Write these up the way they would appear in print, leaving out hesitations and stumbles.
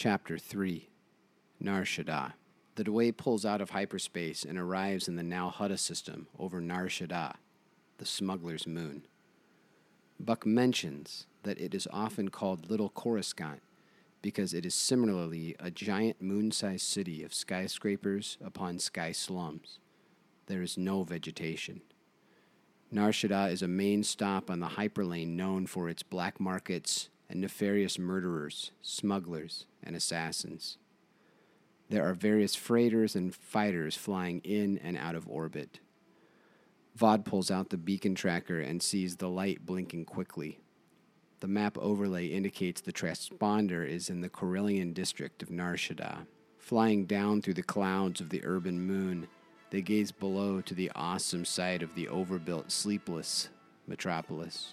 Chapter 3. Nar Shaddaa. The Dway pulls out of hyperspace and arrives in the Nal Hutta system over Nar Shaddaa, the smuggler's moon. Buck mentions that it is often called Little Coruscant because it is similarly a giant moon-sized city of skyscrapers upon sky slums. There is no vegetation. Nar Shaddaa is a main stop on the hyperlane known for its black markets and nefarious murderers, smugglers, and assassins. There are various freighters and fighters flying in and out of orbit. Vod pulls out the beacon tracker and sees the light blinking quickly. The map overlay indicates the transponder is in the Corellian district of Nar Shaddaa. Flying down through the clouds of the urban moon, they gaze below to the awesome sight of the overbuilt, sleepless metropolis.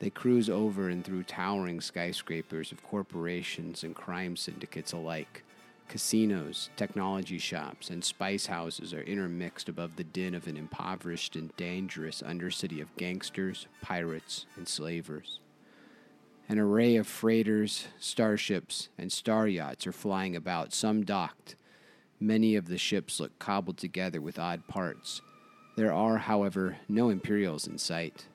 They cruise over and through towering skyscrapers of corporations and crime syndicates alike. Casinos, technology shops, and spice houses are intermixed above the din of an impoverished and dangerous undercity of gangsters, pirates, and slavers. An array of freighters, starships, and star yachts are flying about, some docked. Many of the ships look cobbled together with odd parts. There are, however, no Imperials in sight.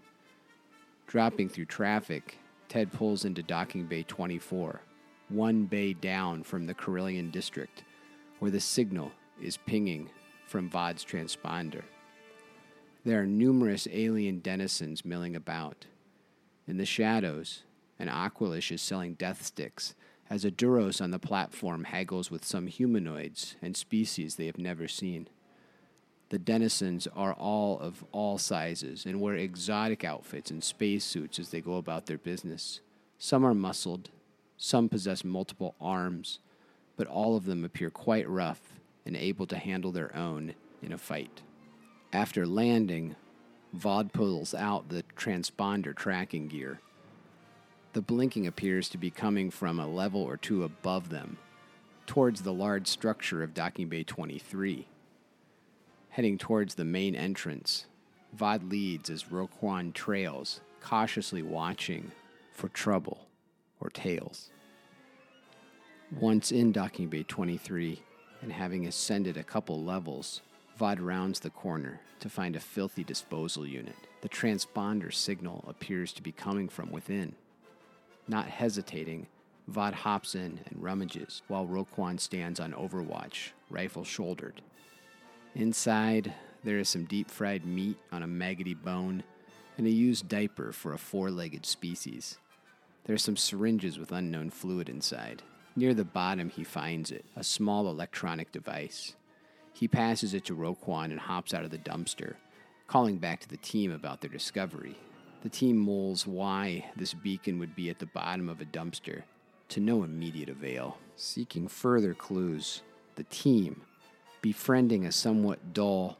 Dropping through traffic, Ted pulls into Docking Bay 24, one bay down from the Corellian district, where the signal is pinging from Vod's transponder. There are numerous alien denizens milling about. In the shadows, an Aqualish is selling death sticks, as a Duros on the platform haggles with some humanoids and species they have never seen. The denizens are all of all sizes and wear exotic outfits and spacesuits as they go about their business. Some are muscled, some possess multiple arms, but all of them appear quite rough and able to handle their own in a fight. After landing, Vod pulls out the transponder tracking gear. The blinking appears to be coming from a level or two above them, towards the large structure of Docking Bay 23. Heading towards the main entrance, Vod leads as Roquan trails, cautiously watching for trouble or tails. Once in Docking Bay 23, and having ascended a couple levels, Vod rounds the corner to find a filthy disposal unit. The transponder signal appears to be coming from within. Not hesitating, Vod hops in and rummages, while Roquan stands on overwatch, rifle shouldered. Inside, there is some deep-fried meat on a maggoty bone and a used diaper for a four-legged species. There are some syringes with unknown fluid inside. Near the bottom, he finds it, a small electronic device. He passes it to Roquan and hops out of the dumpster, calling back to the team about their discovery. The team mulls why this beacon would be at the bottom of a dumpster, to no immediate avail. Seeking further clues, the team, befriending a somewhat dull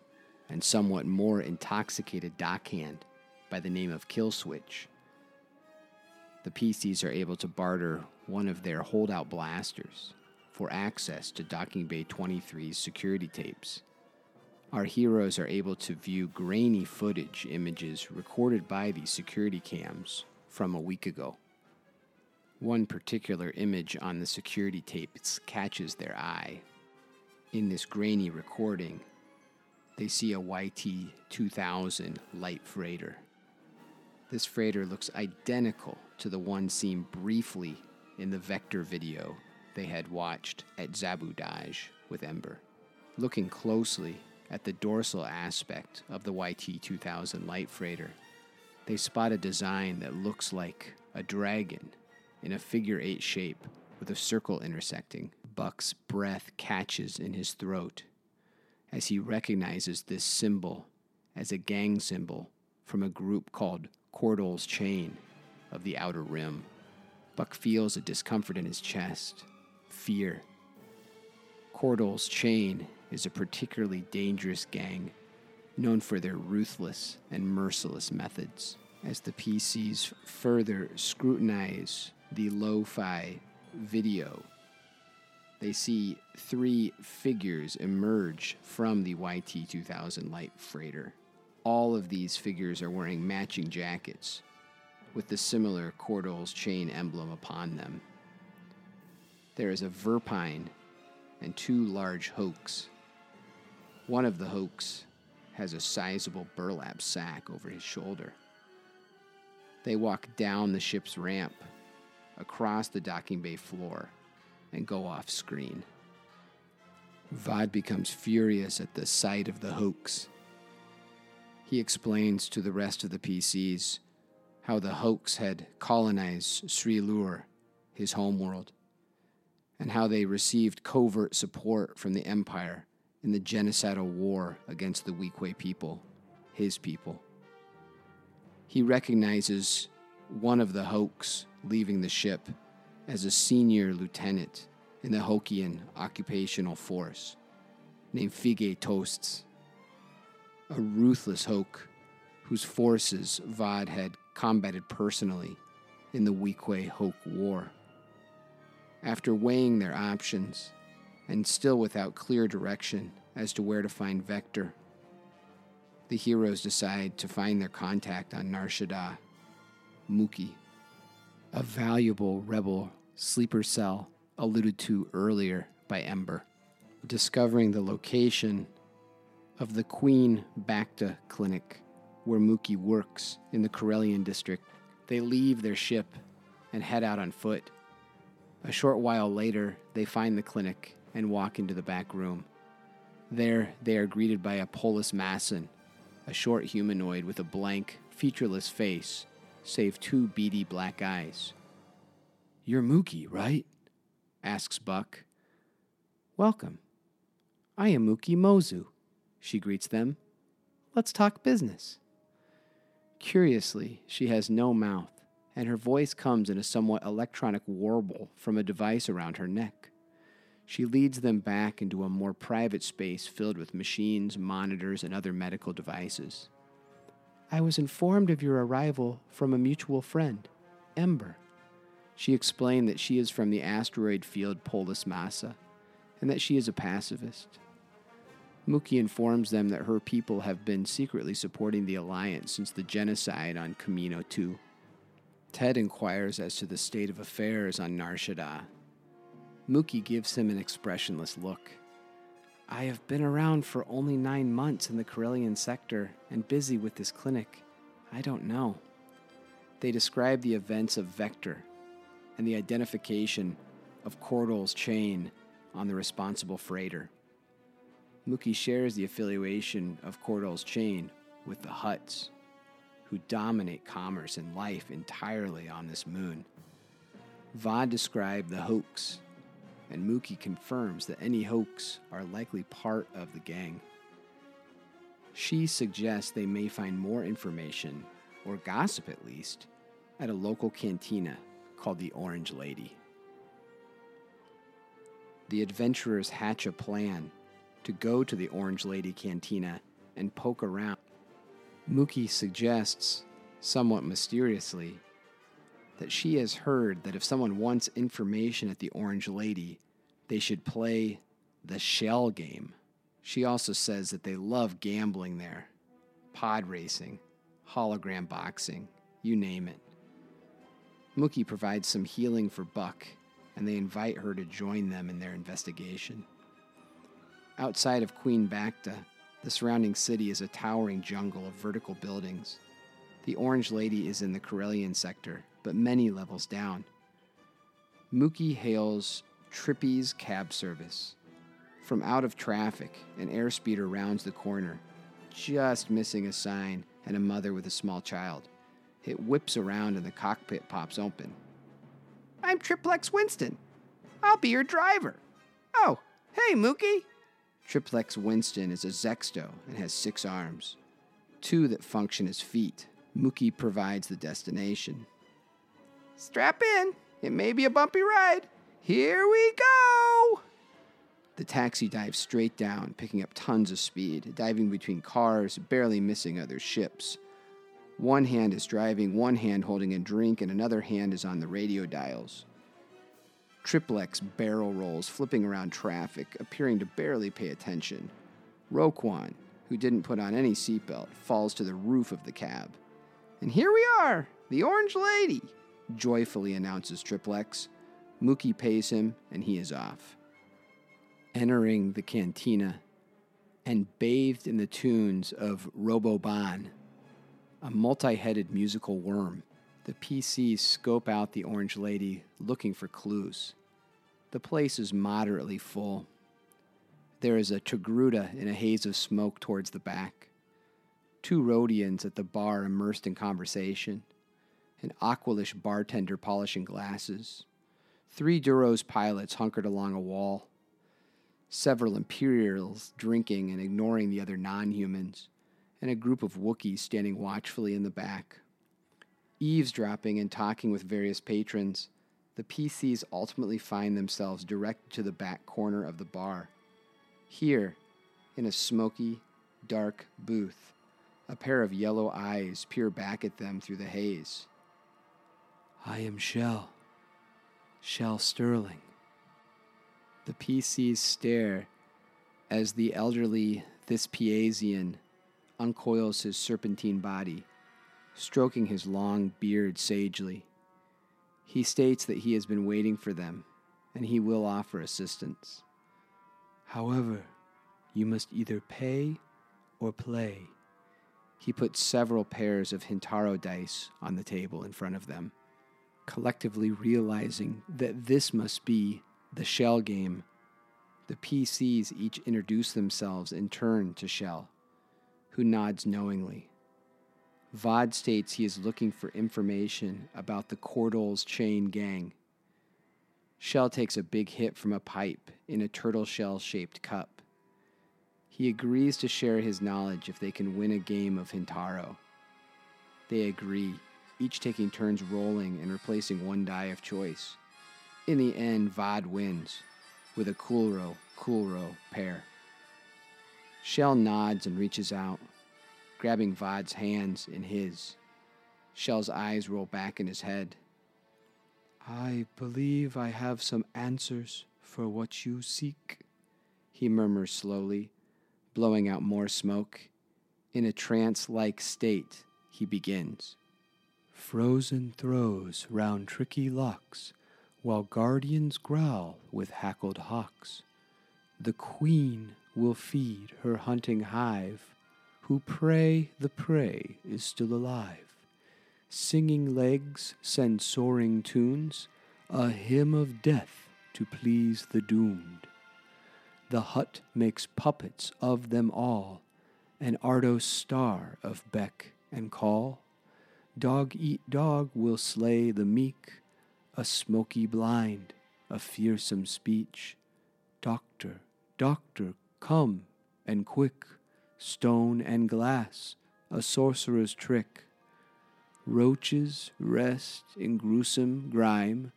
and somewhat more intoxicated dockhand by the name of Killswitch. The PCs are able to barter one of their holdout blasters for access to Docking Bay 23's security tapes. Our heroes are able to view grainy footage images recorded by these security cams from a week ago. One particular image on the security tapes catches their eye. In this grainy recording, they see a YT-2000 light freighter. This freighter looks identical to the one seen briefly in the Vector video they had watched at Zabu Daj with Ember. Looking closely at the dorsal aspect of the YT-2000 light freighter, they spot a design that looks like a dragon in a figure-8 shape with a circle intersecting. Buck's breath catches in his throat as he recognizes this symbol as a gang symbol from a group called Cordell's Chain of the Outer Rim. Buck feels a discomfort in his chest, fear. Cordell's Chain is a particularly dangerous gang known for their ruthless and merciless methods. As the PCs further scrutinize the lo-fi video, they see three figures emerge from the YT-2000 light freighter. All of these figures are wearing matching jackets with the similar Cordell's Chain emblem upon them. there is a Verpine and two large Houks. One of the Houks has a sizable burlap sack over his shoulder. They walk down the ship's ramp, across the docking bay floor, and go off screen. Vod becomes furious at the sight of the Houks. He explains to the rest of the PCs how the Houks had colonized Sriluur, his homeworld, and how they received covert support from the Empire in the genocidal war against the Weequay people, his people. He recognizes one of the Houks leaving the ship as a senior lieutenant in the Houkian occupational force named Fige Toasts, a ruthless Houk whose forces Vod had combated personally in the Weequay-Houk War. After weighing their options, and still without clear direction as to where to find Vector, the heroes decide to find their contact on Nar Shaddaa, Mookie, a valuable rebel sleeper cell alluded to earlier by Ember, discovering the location of the Queen Bacta Clinic where Mookie works in the Corellian district. They leave their ship and head out on foot. A short while later, they find the clinic and walk into the back room. There, they are greeted by a Polis Masson, a short humanoid with a blank, featureless face, save two beady black eyes. "You're Mookie, right?" asks Buck. "Welcome. I am Mookie Mozu," she greets them. "Let's talk business." Curiously, she has no mouth, and her voice comes in a somewhat electronic warble from a device around her neck. She leads them back into a more private space filled with machines, monitors, and other medical devices. "I was informed of your arrival from a mutual friend, Ember." She explained that she is from the asteroid field Polis Massa, and that she is a pacifist. Mookie informs them that her people have been secretly supporting the Alliance since the genocide on Camino 2. Ted inquires as to the state of affairs on Nar Shaddaa. Mookie gives him an expressionless look. "I have been around for only 9 months in the Corellian sector and busy with this clinic. I don't know." They describe the events of Vector and the identification of Cordell's Chain on the responsible freighter. Mookie shares the affiliation of Cordell's Chain with the Hutts, who dominate commerce and life entirely on this moon. Vod described the Houks, and Mookie confirms that any Houks are likely part of the gang. She suggests they may find more information, or gossip at least, at a local cantina called the Orange Lady. The adventurers hatch a plan to go to the Orange Lady cantina and poke around. Mookie suggests, somewhat mysteriously, that she has heard that if someone wants information at the Orange Lady, they should play the shell game. She also says that they love gambling there, pod racing, hologram boxing, you name it. Mookie provides some healing for Buck, and they invite her to join them in their investigation. Outside of Queen Bacta, the surrounding city is a towering jungle of vertical buildings. The Orange Lady is in the Corellian sector, but many levels down. Mookie hails Trippy's cab service. From out of traffic, an airspeeder rounds the corner, just missing a sign and a mother with a small child. It whips around and the cockpit pops open. "I'm Triplex Winston. I'll be your driver." "Oh, hey, Mookie." Triplex Winston is a Zexto and has 6 arms, 2 that function as feet. Mookie provides the destination. "Strap in. It may be a bumpy ride. Here we go!" The taxi dives straight down, picking up tons of speed, diving between cars, barely missing other ships. One hand is driving, one hand holding a drink, and another hand is on the radio dials. Triplex barrel rolls, flipping around traffic, appearing to barely pay attention. Roquan, who didn't put on any seatbelt, falls to the roof of the cab. "And here we are, the Orange Lady," joyfully announces Triplex. Mookie pays him, and he is off. Entering the cantina and bathed in the tunes of Roboban, a multi-headed musical worm, the PCs scope out the Orange Lady looking for clues. The place is moderately full. There is a Togruta in a haze of smoke towards the back, two Rodians at the bar immersed in conversation, an Aqualish bartender polishing glasses, three Duros pilots hunkered along a wall, several Imperials drinking and ignoring the other non-humans, and a group of Wookiees standing watchfully in the back. Eavesdropping and talking with various patrons, the PCs ultimately find themselves directed to the back corner of the bar. Here, in a smoky, dark booth, a pair of yellow eyes peer back at them through the haze. "I am Shell Sterling." The PCs stare as the elderly Thispiasian uncoils his serpentine body, stroking his long beard sagely. He states that he has been waiting for them, and he will offer assistance. "However, you must either pay or play." He puts several pairs of Hintaro dice on the table in front of them, collectively realizing that this must be the Shell game. The PCs each introduce themselves in turn to Shell, who nods knowingly. Vod states he is looking for information about the Cordell's Chain gang. Shell takes a big hit from a pipe in a turtle shell-shaped cup. He agrees to share his knowledge if they can win a game of Hintaro. They agree, each taking turns rolling and replacing one die of choice. In the end, Vod wins, with a Kulro pair. Shell nods and reaches out, grabbing Vod's hands in his. Shell's eyes roll back in his head. "I believe I have some answers for what you seek," he murmurs slowly, blowing out more smoke. In a trance-like state, he begins. "Frozen throws round tricky locks, while guardians growl with hackled hawks. The queen will feed her hunting hive, who pray the prey is still alive. Singing legs send soaring tunes, a hymn of death to please the doomed. The hut makes puppets of them all, an Ardos star of beck and call. Dog eat dog will slay the meek, a smoky blind, a fearsome speech. Doctor, doctor, come and quick, stone and glass, a sorcerer's trick. Roaches rest in gruesome grime,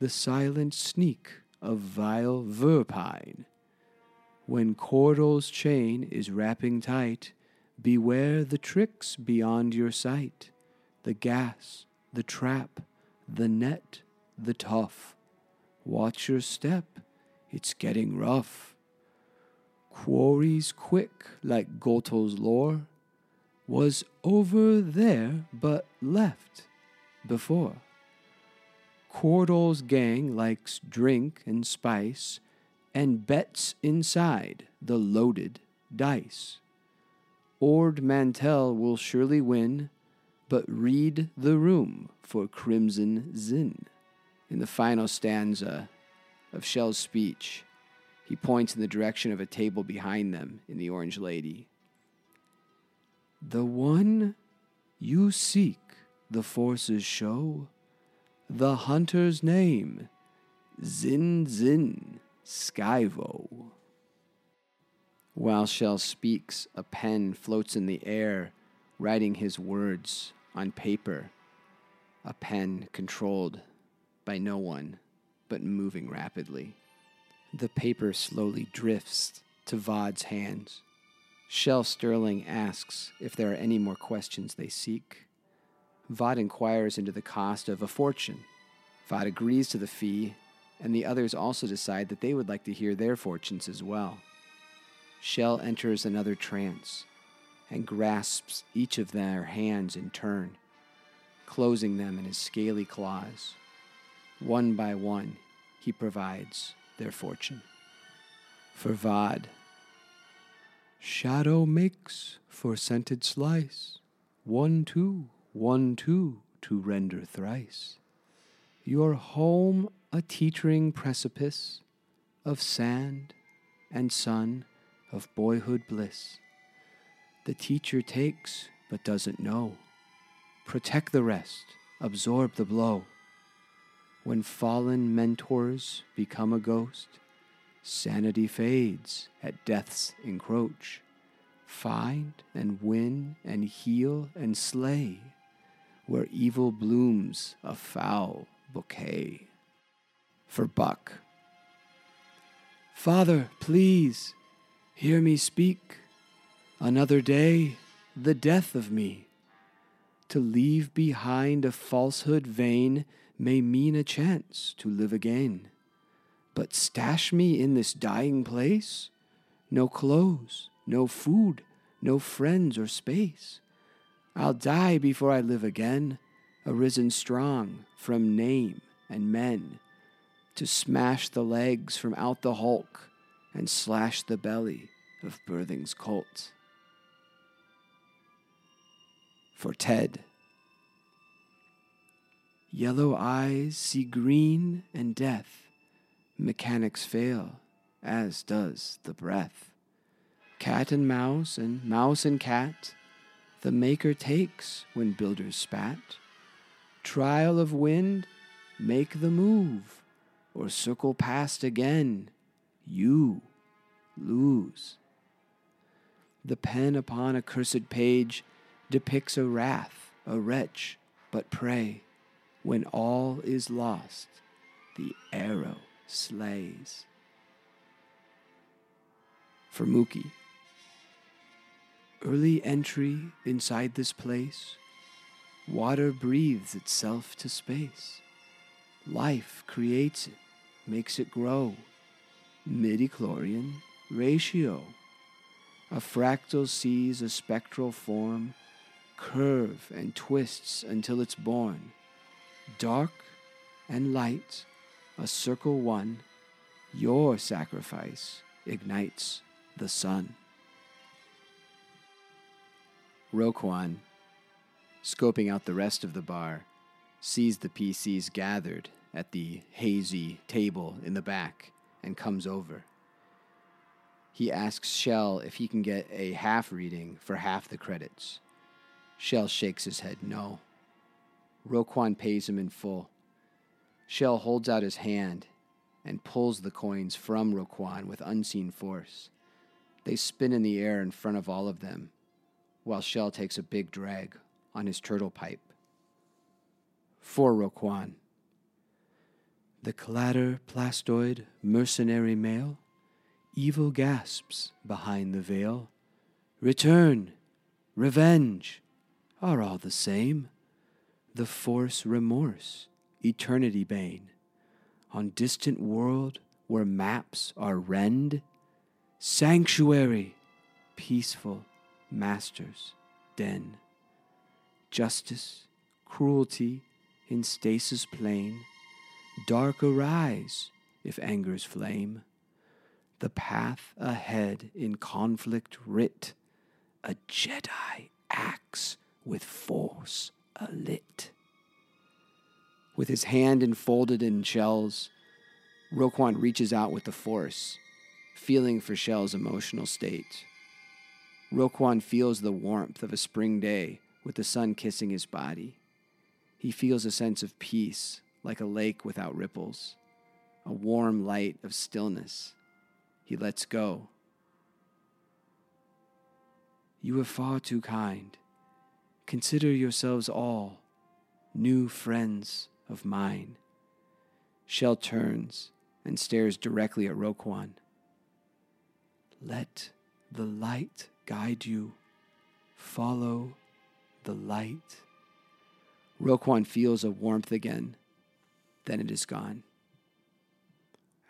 the silent sneak of vile Verpine. When Cordell's chain is wrapping tight, beware the tricks beyond your sight, the gas, the trap, the net, the tough. Watch your step, it's getting rough. Quarries quick like Goto's lore, was over there but left before. Cordell's gang likes drink and spice, and bets inside the loaded dice. Ord Mantell will surely win, but read the room for Crimson Zin." In the final stanza of Shell's speech, he points in the direction of a table behind them in the Orange Lady. "The one you seek, the forces show, the hunter's name, Zinzin Skyvo." While Shell speaks, a pen floats in the air, writing his words on paper, a pen controlled by no one, but moving rapidly. The paper slowly drifts to Vod's hands. Shell Sterling asks if there are any more questions they seek. Vod inquires into the cost of a fortune. Vod agrees to the fee, and the others also decide that they would like to hear their fortunes as well. Shell enters another trance and grasps each of their hands in turn, closing them in his scaly claws. One by one, he provides their fortune. For Vod, shadow makes for scented slice, 1, 2, 1, 2, to render thrice. Your home a teetering precipice of sand and sun of boyhood bliss. The teacher takes but doesn't know. Protect the rest, absorb the blow. When fallen mentors become a ghost, sanity fades at death's encroach. Find and win and heal and slay, where evil blooms a foul bouquet. For Buck. Father, please, hear me speak. Another day, the death of me. To leave behind a falsehood vain may mean a chance to live again. But stash me in this dying place? No clothes, no food, no friends or space. I'll die before I live again, arisen strong from name and men, to smash the legs from out the hulk and slash the belly of birthing's cult. For Ted. Yellow eyes see green and death. Mechanics fail, as does the breath. Cat and mouse and cat, the maker takes when builders spat. Trial of wind, make the move, or circle past again, you lose. The pen upon a cursed page depicts a wrath, a wretch, but pray, when all is lost, the arrow slays. For Mookie. Early entry inside this place, water breathes itself to space. Life creates it, makes it grow. Midichlorian ratio. A fractal sees a spectral form, curve and twists until it's born. Dark and light, a circle one, your sacrifice ignites the sun. Roquan, scoping out the rest of the bar, sees the PCs gathered at the hazy table in the back and comes over. He asks Shell if he can get a half reading for half the credits. Shell shakes his head no. Roquan pays him in full. Shell holds out his hand and pulls the coins from Roquan with unseen force. They spin in the air in front of all of them, while Shell takes a big drag on his turtle pipe. For Roquan. The clatter plastoid mercenary male, evil gasps behind the veil. Return, revenge, are all the same. The force remorse, eternity bane. On distant world where maps are rend, sanctuary, peaceful master's den. Justice, cruelty in stasis plain. Dark arise if anger's flame. The path ahead in conflict writ. A Jedi acts with force alit. With his hand enfolded in Shell's, Roquan reaches out with the force, feeling for Shell's emotional state. Roquan feels the warmth of a spring day with the sun kissing his body. He feels a sense of peace, like a lake without ripples, a warm light of stillness. He lets go. You are far too kind. Consider yourselves all new friends of mine. Shell turns and stares directly at Roquan. Let the light guide you. Follow the light. Roquan feels a warmth again. Then it is gone.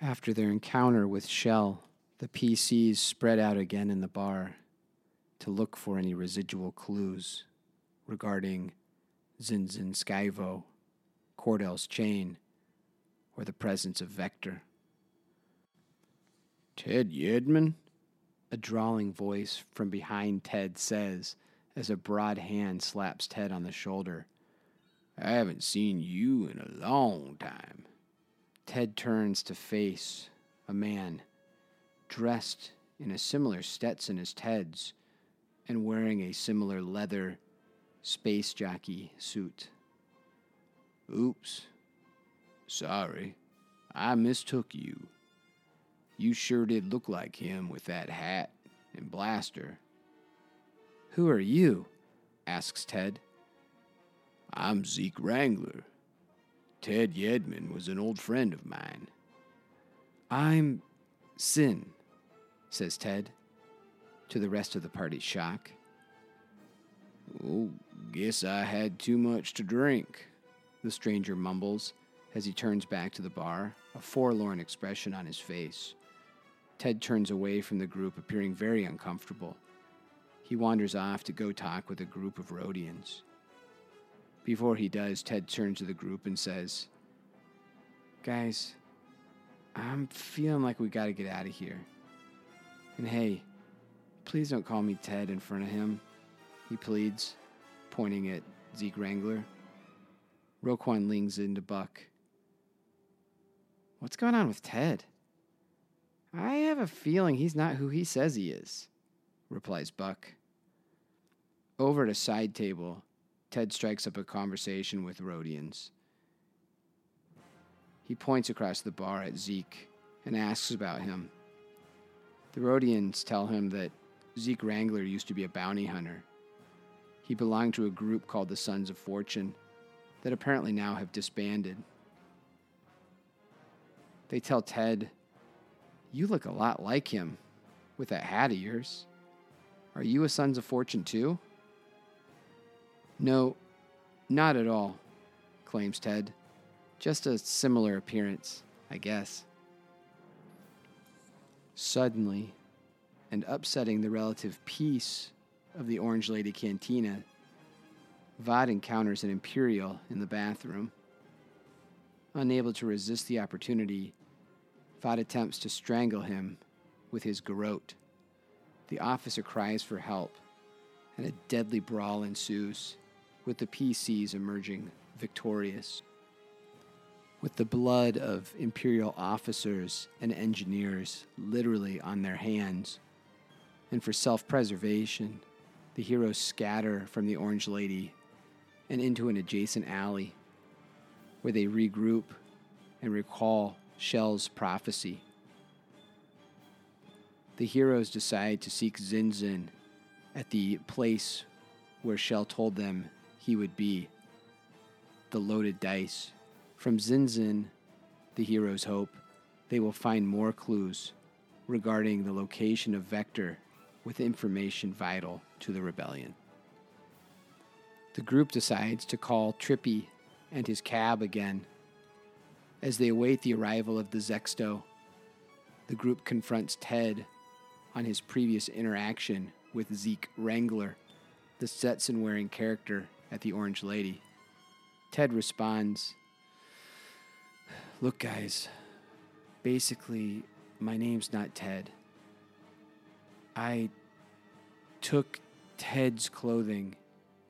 After their encounter with Shell, the PCs spread out again in the bar to look for any residual clues regarding Zinzin Skyvo, Cordell's Chain, or the presence of Vector. "Ted Yedman?" a drawling voice from behind Ted says as a broad hand slaps Ted on the shoulder. "I haven't seen you in a long time." Ted turns to face a man dressed in a similar Stetson as Ted's and wearing a similar leather space jockey suit. "Oops. Sorry. I mistook you. You sure did look like him with that hat and blaster." "Who are you?" asks Ted. "I'm Zeke Wrangler. Ted Yedman was an old friend of mine." "I'm Sin," says Ted, to the rest of the party's shock. "Oh, guess I had too much to drink," the stranger mumbles as he turns back to the bar, a forlorn expression on his face. Ted turns away from the group, appearing very uncomfortable. He wanders off to go talk with a group of Rodians. Before he does, Ted turns to the group and says, "Guys, I'm feeling like we gotta get out of here. And hey, please don't call me Ted in front of him," he pleads, pointing at Zeke Wrangler. Roquan leans into Buck. "What's going on with Ted?" "I have a feeling he's not who he says he is," replies Buck. Over at a side table, Ted strikes up a conversation with Rodians. He points across the bar at Zeke and asks about him. The Rodians tell him that Zeke Wrangler used to be a bounty hunter. He belonged to a group called the Sons of Fortune that apparently now have disbanded. They tell Ted, "You look a lot like him with that hat of yours. Are you a Sons of Fortune too?" "No, not at all," claims Ted. "Just a similar appearance, I guess." Suddenly, and upsetting the relative peace of the Orange Lady Cantina, Vod encounters an Imperial in the bathroom. Unable to resist the opportunity, Vod attempts to strangle him with his garrote. The officer cries for help, and a deadly brawl ensues, with the PCs emerging victorious. With the blood of Imperial officers and engineers literally on their hands, and for self-preservation, the heroes scatter from the Orange Lady and into an adjacent alley, where they regroup and recall Shell's prophecy. The heroes decide to seek Zinzin at the place where Shell told them he would be, the loaded dice. From Zinzin, the heroes hope, they will find more clues regarding the location of Vector with information vital to the rebellion. The group decides to call Trippy and his cab again. As they await the arrival of the Zexto, the group confronts Ted on his previous interaction with Zeke Wrangler, the Stetson-wearing character at the Orange Lady. Ted responds, "Look, guys, basically, my name's not Ted. I took Ted's clothing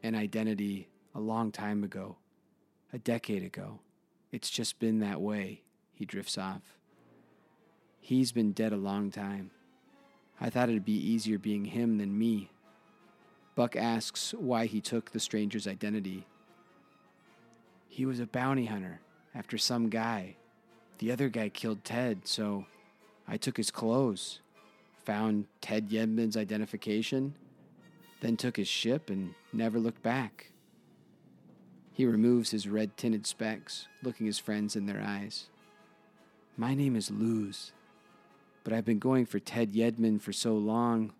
and identity a long time ago, a decade ago. It's just been that way." He drifts off. "He's been dead a long time. I thought it'd be easier being him than me." Buck asks why he took the stranger's identity. "He was a bounty hunter after some guy. The other guy killed Ted, so I took his clothes, found Ted Yedman's identification, then took his ship and never looked back." He removes his red-tinted specs, looking his friends in their eyes. "My name is Luz, but I've been going for Ted Yedman for so long.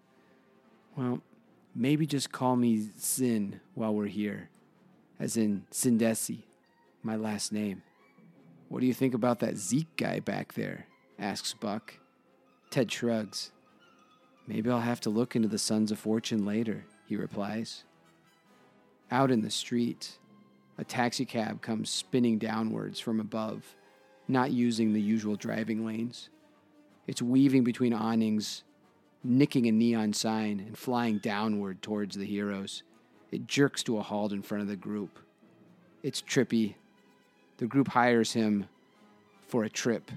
Well, maybe just call me Sin while we're here, as in Sindesi, my last name." "What do you think about that Zeke guy back there?" asks Buck. Ted shrugs. "Maybe I'll have to look into the Sons of Fortune later," he replies. Out in the street, a taxicab comes spinning downwards from above not using the usual driving lanes. It's weaving between awnings, nicking a neon sign, and flying downward towards the heroes. It jerks to a halt in front of the group. It's Trippy. The group hires him for a trip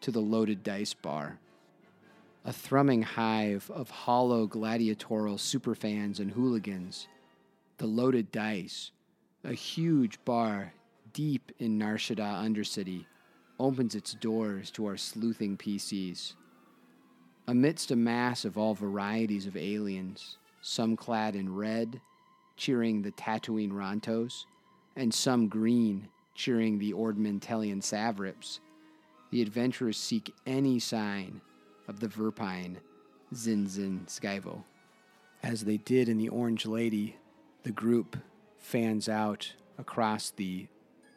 to the loaded dice bar. A thrumming hive of hollow gladiatorial superfans and hooligans. The loaded dice, a huge bar deep in Nar Shaddaa Undercity, opens its doors to our sleuthing PCs. Amidst a mass of all varieties of aliens, some clad in red, cheering the Tatooine Rontos, and some green, cheering the Ordmentellian Savrips, the adventurers seek any sign of the Verpine Zinzin Skyvo. As they did in the Orange Lady, the group fans out across the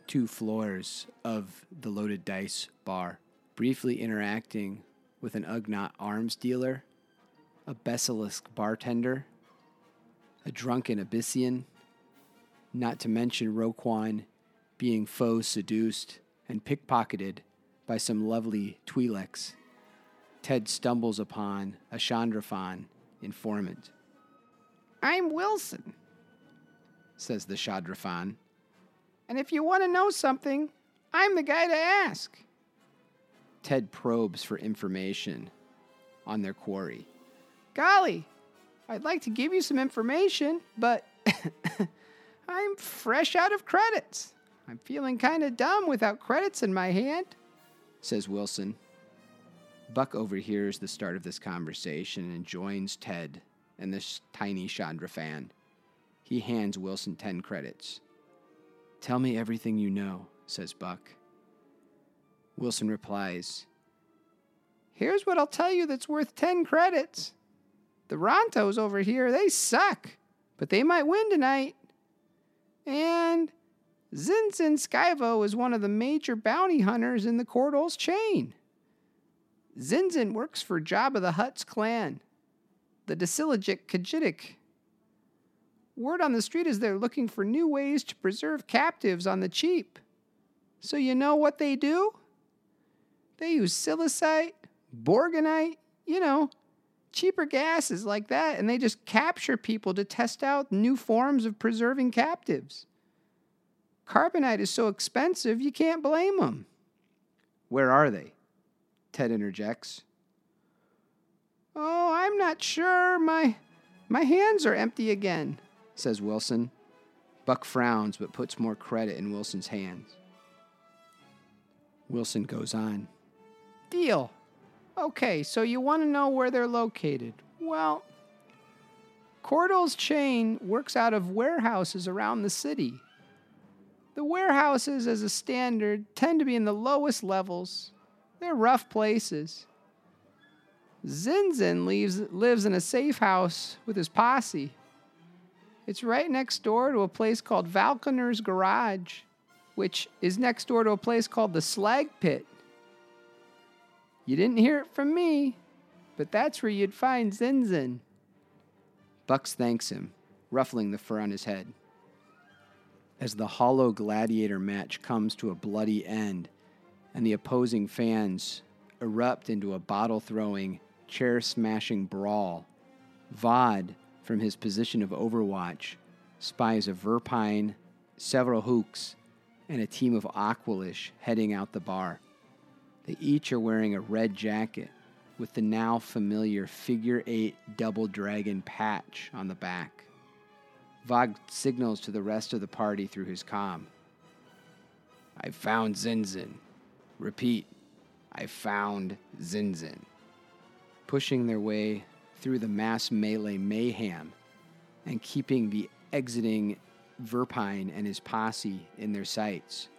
2 floors of the Loaded Dice bar, briefly interacting with an Ugnaught arms dealer, a Basilisk bartender, a drunken Abyssian, not to mention Roquan being faux seduced and pickpocketed by some lovely Twi'leks. Ted stumbles upon a Chadra-Fan informant. "I'm Wilson," says the Chadra-Fan. "And if you want to know something, I'm the guy to ask." Ted probes for information on their quarry. "Golly, I'd like to give you some information, but I'm fresh out of credits. I'm feeling kind of dumb without credits in my hand," says Wilson. Buck overhears the start of this conversation and joins Ted and this tiny Chadra-Fan. He hands Wilson 10 credits. "Tell me everything you know," says Buck. Wilson replies, "Here's what I'll tell you that's worth 10 credits. The Rontos over here, they suck, but they might win tonight. And Zinzin Skyvo is one of the major bounty hunters in the Cordell's Chain. Zinzin works for Jabba the Hutt's clan, the Dasilagic Kajitic. Word on the street is they're looking for new ways to preserve captives on the cheap. So you know what they do? They use silicite, borgonite, cheaper gases like that, and they just capture people to test out new forms of preserving captives. Carbonite is so expensive, you can't blame them." "Where are they?" Ted interjects. "Oh, I'm not sure. My hands are empty again," says Wilson. Buck frowns but puts more credit in Wilson's hands. Wilson goes on. "Deal. Okay, so you want to know where they're located. Well, Cordell's Chain works out of warehouses around the city. The warehouses, as a standard, tend to be in the lowest levels. They're rough places. Zinzin lives in a safe house with his posse. It's right next door to a place called Falconer's Garage, which is next door to a place called the Slag Pit. You didn't hear it from me, but that's where you'd find Zinzin." Bucks thanks him, ruffling the fur on his head. As the hollow gladiator match comes to a bloody end and the opposing fans erupt into a bottle-throwing, chair-smashing brawl, Vod, from his position of Overwatch, spies a Verpine, several Houks, and a team of Aqualish heading out the bar. They each are wearing a red jacket with the now familiar figure-8 double dragon patch on the back. Vod signals to the rest of the party through his comm. "I found Zinzin. Repeat. I found Zinzin." Pushing their way through the mass melee mayhem and keeping the exiting Verpine and his posse in their sights,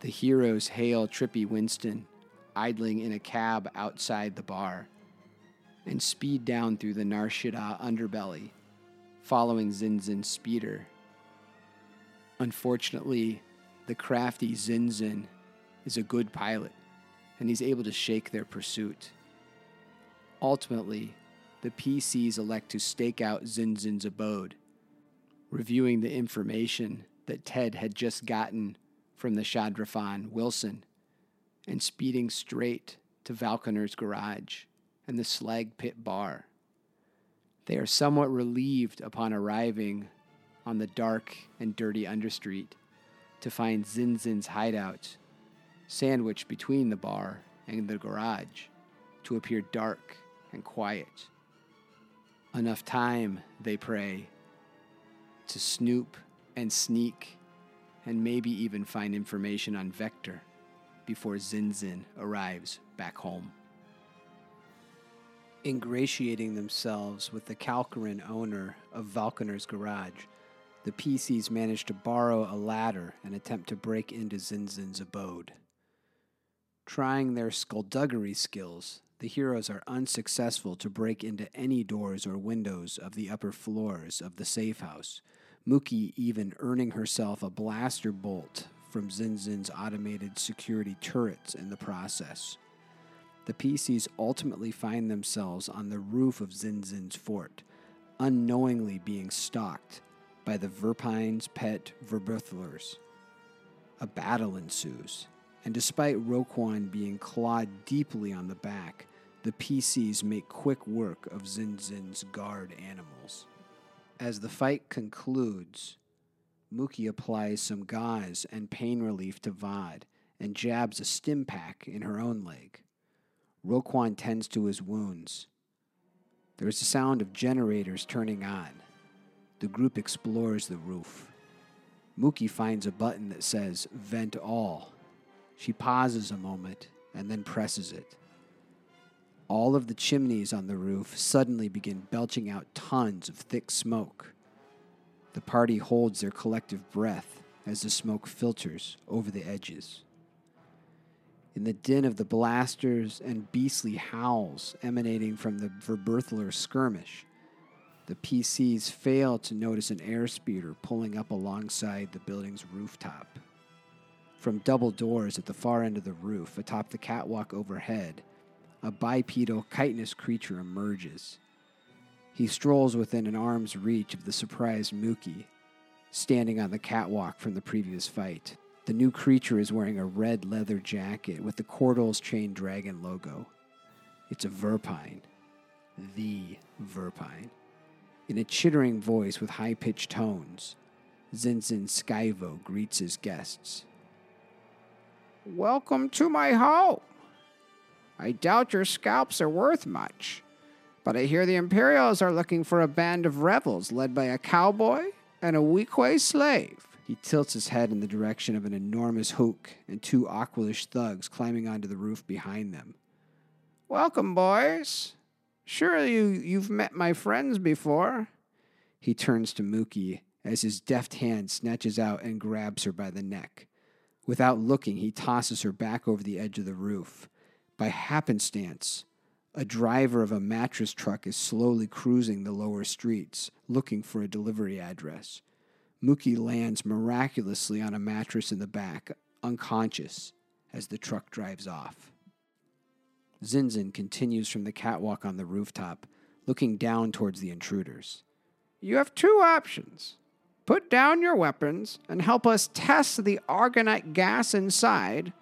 the heroes hail Trippy Winston, idling in a cab outside the bar, and speed down through the Nar Shaddaa underbelly, following Zinzin's speeder. Unfortunately, the crafty Zinzin is a good pilot, and he's able to shake their pursuit. Ultimately, the PCs elect to stake out Zinzin's abode, reviewing the information that Ted had just gotten from the Chadra-Fan Wilson and speeding straight to Falconer's Garage and the Slag Pit Bar. They are somewhat relieved upon arriving on the dark and dirty understreet to find Zinzin's hideout, sandwiched between the bar and the garage, to appear dark and quiet. Enough time, they pray, to snoop and sneak and maybe even find information on Vector before Zinzin arrives back home. Ingratiating themselves with the Kalkarin owner of Falconer's Garage, the PCs manage to borrow a ladder and attempt to break into Zinzin's abode. Trying their skullduggery skills, the heroes are unsuccessful to break into any doors or windows of the upper floors of the safe house, Mookie even earning herself a blaster bolt from Zinzin's automated security turrets in the process. The PCs ultimately find themselves on the roof of Zinzin's fort, unknowingly being stalked by the Verpine's pet Verberthlers. A battle ensues, and despite Roquan being clawed deeply on the back, the PCs make quick work of Zinzin's guard animals. As the fight concludes, Mookie applies some gauze and pain relief to Vod and jabs a stim pack in her own leg. Roquan tends to his wounds. There is the sound of generators turning on. The group explores the roof. Mookie finds a button that says, "Vent all." She pauses a moment and then presses it. All of the chimneys on the roof suddenly begin belching out tons of thick smoke. The party holds their collective breath as the smoke filters over the edges. In the din of the blasters and beastly howls emanating from the Verberthler skirmish, the PCs fail to notice an airspeeder pulling up alongside the building's rooftop. From double doors at the far end of the roof, atop the catwalk overhead, a bipedal chitinous creature emerges. He strolls within an arm's reach of the surprised Mookie, standing on the catwalk from the previous fight. The new creature is wearing a red leather jacket with the Cordell's Chain dragon logo. It's a Verpine. The Verpine. In a chittering voice with high-pitched tones, Zinzin Skyvo greets his guests. "Welcome to my home. I doubt your scalps are worth much, but I hear the Imperials are looking for a band of rebels led by a cowboy and a Weequay slave." He tilts his head in the direction of an enormous Houk and two Aqualish thugs climbing onto the roof behind them. "Welcome, boys. Surely you've met my friends before." He turns to Mookie as his deft hand snatches out and grabs her by the neck. Without looking, he tosses her back over the edge of the roof. By happenstance, a driver of a mattress truck is slowly cruising the lower streets, looking for a delivery address. Mookie lands miraculously on a mattress in the back, unconscious, as the truck drives off. Zinzin continues from the catwalk on the rooftop, looking down towards the intruders. "You have two options. Put down your weapons and help us test the argonite gas inside.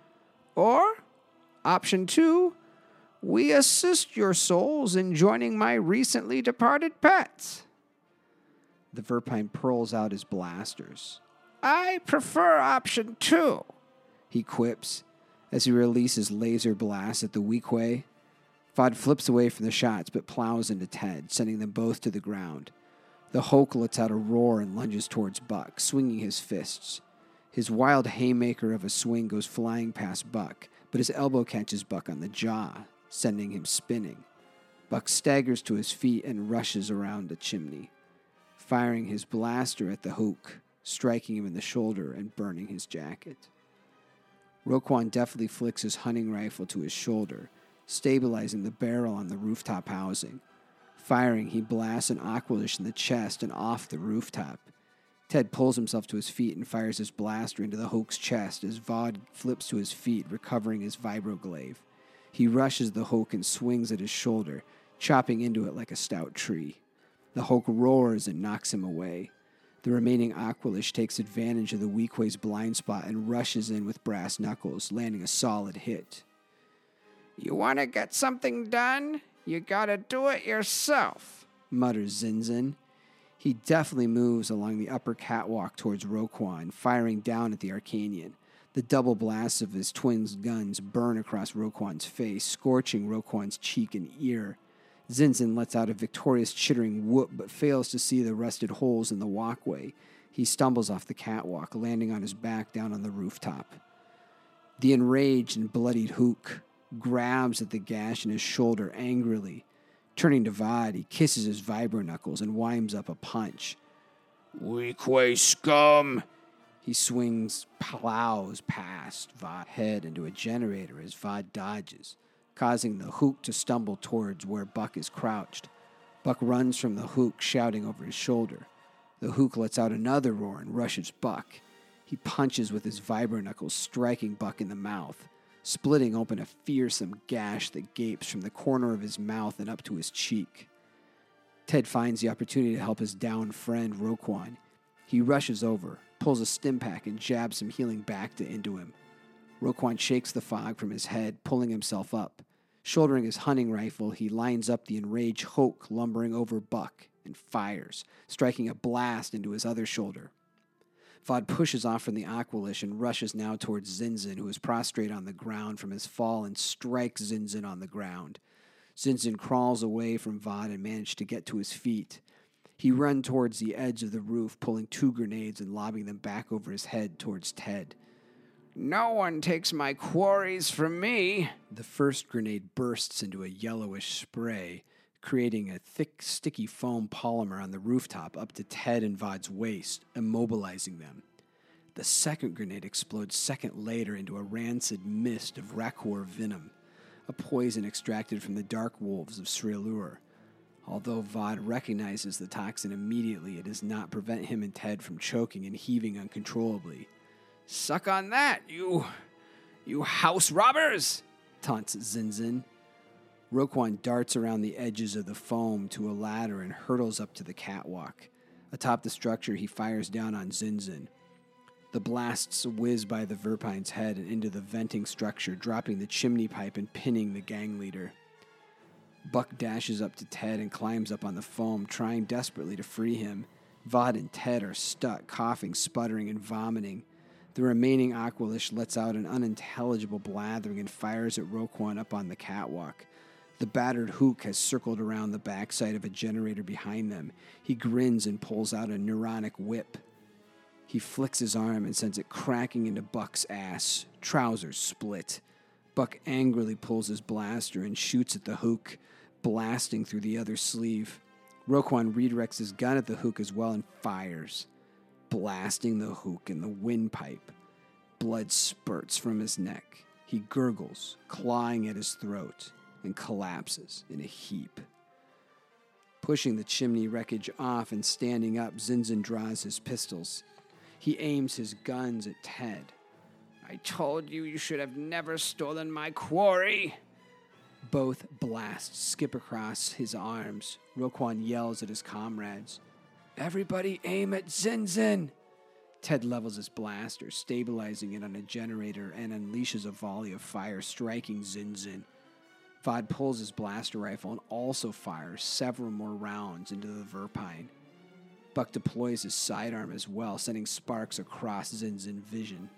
Or, option 2, we assist your souls in joining my recently departed pets." The Verpine purls out his blasters. "I prefer option 2, he quips as he releases laser blasts at the Weequay. Vod flips away from the shots but plows into Ted, sending them both to the ground. The Houk lets out a roar and lunges towards Buck, swinging his fists. His wild haymaker of a swing goes flying past Buck, but his elbow catches Buck on the jaw, sending him spinning. Buck staggers to his feet and rushes around the chimney, firing his blaster at the Houk, striking him in the shoulder and burning his jacket. Roquan deftly flicks his hunting rifle to his shoulder, stabilizing the barrel on the rooftop housing. Firing, he blasts an Aqualish in the chest and off the rooftop. Ted pulls himself to his feet and fires his blaster into the Houk's chest as Vod flips to his feet, recovering his vibroglaive. He rushes the Houk and swings at his shoulder, chopping into it like a stout tree. The Houk roars and knocks him away. The remaining Aqualish takes advantage of the Weequay's blind spot and rushes in with brass knuckles, landing a solid hit. "You want to get something done? You gotta do it yourself," mutters Zinzin. He deftly moves along the upper catwalk towards Roquan, firing down at the Arcanian. The double blasts of his twin's guns burn across Roquan's face, scorching Roquan's cheek and ear. Zinzin lets out a victorious chittering whoop but fails to see the rusted holes in the walkway. He stumbles off the catwalk, landing on his back down on the rooftop. The enraged and bloodied Houk grabs at the gash in his shoulder angrily. Turning to Vod, he kisses his vibro-knuckles and winds up a punch. "Weequay scum!" He plows past Vod's head into a generator as Vod dodges, causing the Houk to stumble towards where Buck is crouched. Buck runs from the Houk, shouting over his shoulder. The Houk lets out another roar and rushes Buck. He punches with his vibro-knuckles, striking Buck in the mouth, splitting open a fearsome gash that gapes from the corner of his mouth and up to his cheek. Ted finds the opportunity to help his downed friend, Roquan. He rushes over, pulls a stim pack, and jabs some healing bacta into him. Roquan shakes the fog from his head, pulling himself up. Shouldering his hunting rifle, he lines up the enraged Houk lumbering over Buck and fires, striking a blast into his other shoulder. Vod pushes off from the Aqualish and rushes now towards Zinzin, who is prostrate on the ground from his fall, and strikes Zinzin on the ground. Zinzin crawls away from Vod and manages to get to his feet. He runs towards the edge of the roof, pulling two grenades and lobbing them back over his head towards Ted. "No one takes my quarries from me." The first grenade bursts into a yellowish spray, creating a thick, sticky foam polymer on the rooftop up to Ted and Vod's waist, immobilizing them. The second grenade explodes second later into a rancid mist of Rakor venom, a poison extracted from the dark wolves of Sriluur. Although Vod recognizes the toxin immediately, it does not prevent him and Ted from choking and heaving uncontrollably. "Suck on that, you house robbers!" taunts Zinzin. Roquan darts around the edges of the foam to a ladder and hurtles up to the catwalk. Atop the structure, he fires down on Zinzin. The blasts whiz by the Verpine's head and into the venting structure, dropping the chimney pipe and pinning the gang leader. Buck dashes up to Ted and climbs up on the foam, trying desperately to free him. Vod and Ted are stuck, coughing, sputtering, and vomiting. The remaining Aqualish lets out an unintelligible blathering and fires at Roquan up on the catwalk. The battered Houk has circled around the backside of a generator behind them. He grins and pulls out a neuronic whip. He flicks his arm and sends it cracking into Buck's ass. Trousers split. Buck angrily pulls his blaster and shoots at the Houk, blasting through the other sleeve. Roquan redirects his gun at the Houk as well and fires, blasting the Houk in the windpipe. Blood spurts from his neck. He gurgles, clawing at his throat, and collapses in a heap. Pushing the chimney wreckage off and standing up, Zinzin draws his pistols. He aims his guns at Ted. "I told you you should have never stolen my quarry." Both blasts skip across his arms. Roquan yells at his comrades, "Everybody aim at Zinzin!" Ted levels his blaster, stabilizing it on a generator, and unleashes a volley of fire, striking Zinzin. Vod pulls his blaster rifle and also fires several more rounds into the Verpine. Buck deploys his sidearm as well, sending sparks across Zinzin's vision.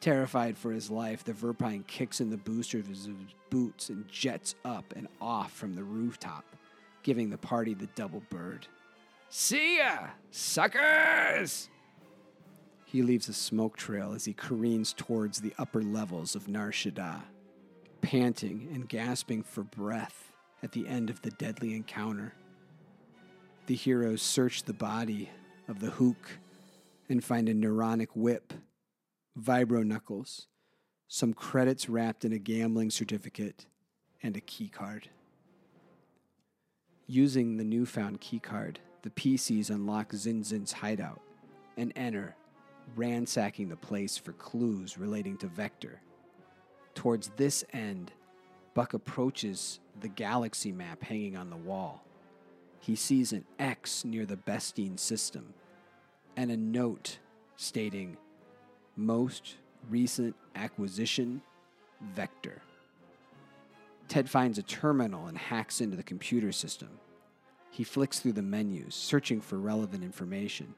Terrified for his life, the Verpine kicks in the booster of his boots and jets up and off from the rooftop, giving the party the double bird. "See ya, suckers!" He leaves a smoke trail as he careens towards the upper levels of Nar Shaddaa, panting and gasping for breath at the end of the deadly encounter. The heroes search the body of the Houk and find a neuronic whip, vibro knuckles, some credits wrapped in a gambling certificate, and a keycard. Using the newfound keycard, the PCs unlock Zinzin's hideout and enter, ransacking the place for clues relating to Vector. Towards this end, Buck approaches the galaxy map hanging on the wall. He sees an X near the Bestine system, and a note stating most recent acquisition Vector. Ted finds a terminal and hacks into the computer system. He flicks through the menus, searching for relevant information.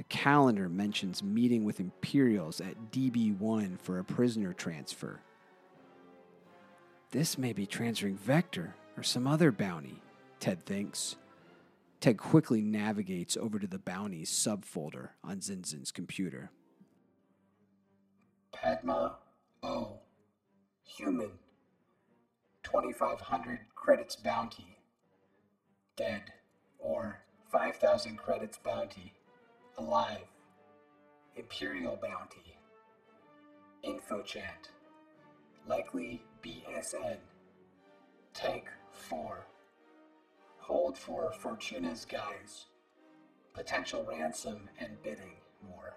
A calendar mentions meeting with Imperials at DB1 for a prisoner transfer. This may be transferring Vector or some other bounty, Ted thinks. Ted quickly navigates over to the bounties subfolder on Zinzin's computer. Padma O. Human. 2,500 credits bounty. Dead, or 5,000 credits bounty. Alive. Imperial bounty. Info chat. Likely BSN. Tank 4. Hold for Fortuna's guise. Potential ransom and bidding war.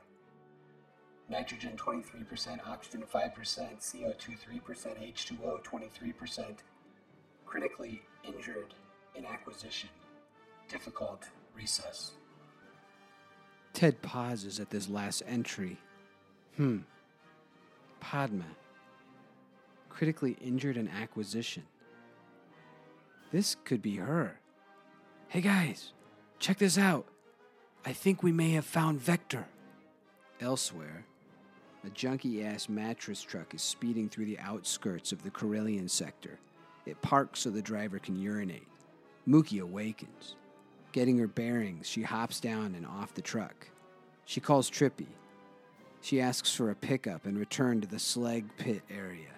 Nitrogen 23%, oxygen 5%, CO2 3%, H2O 23%. Critically injured in acquisition. Difficult recess. Ted pauses at this last entry. Padma. Critically injured in acquisition. This could be her. Hey guys, check this out. I think we may have found Vector. Elsewhere, a junky-ass mattress truck is speeding through the outskirts of the Corellian sector. It parks so the driver can urinate. Mookie awakens. Getting her bearings, she hops down and off the truck. She calls Trippy. She asks for a pickup and returns to the Slag Pit area.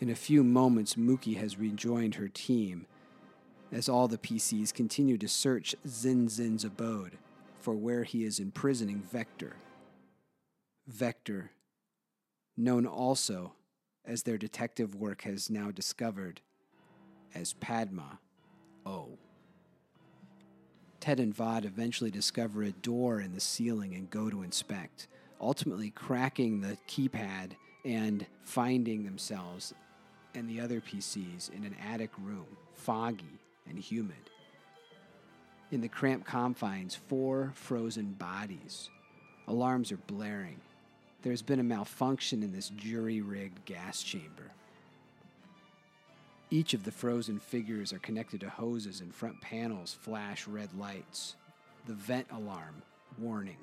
In a few moments, Mookie has rejoined her team as all the PCs continue to search Zinzin's abode for where he is imprisoning Vector. Vector, known also, as their detective work has now discovered, as Padma O. Ted and Vod eventually discover a door in the ceiling and go to inspect, ultimately cracking the keypad and finding themselves and the other PCs in an attic room, foggy and humid. In the cramped confines, 4 frozen bodies. Alarms are blaring. There has been a malfunction in this jury-rigged gas chamber. Each of the frozen figures are connected to hoses and front panels flash red lights. The vent alarm, warning.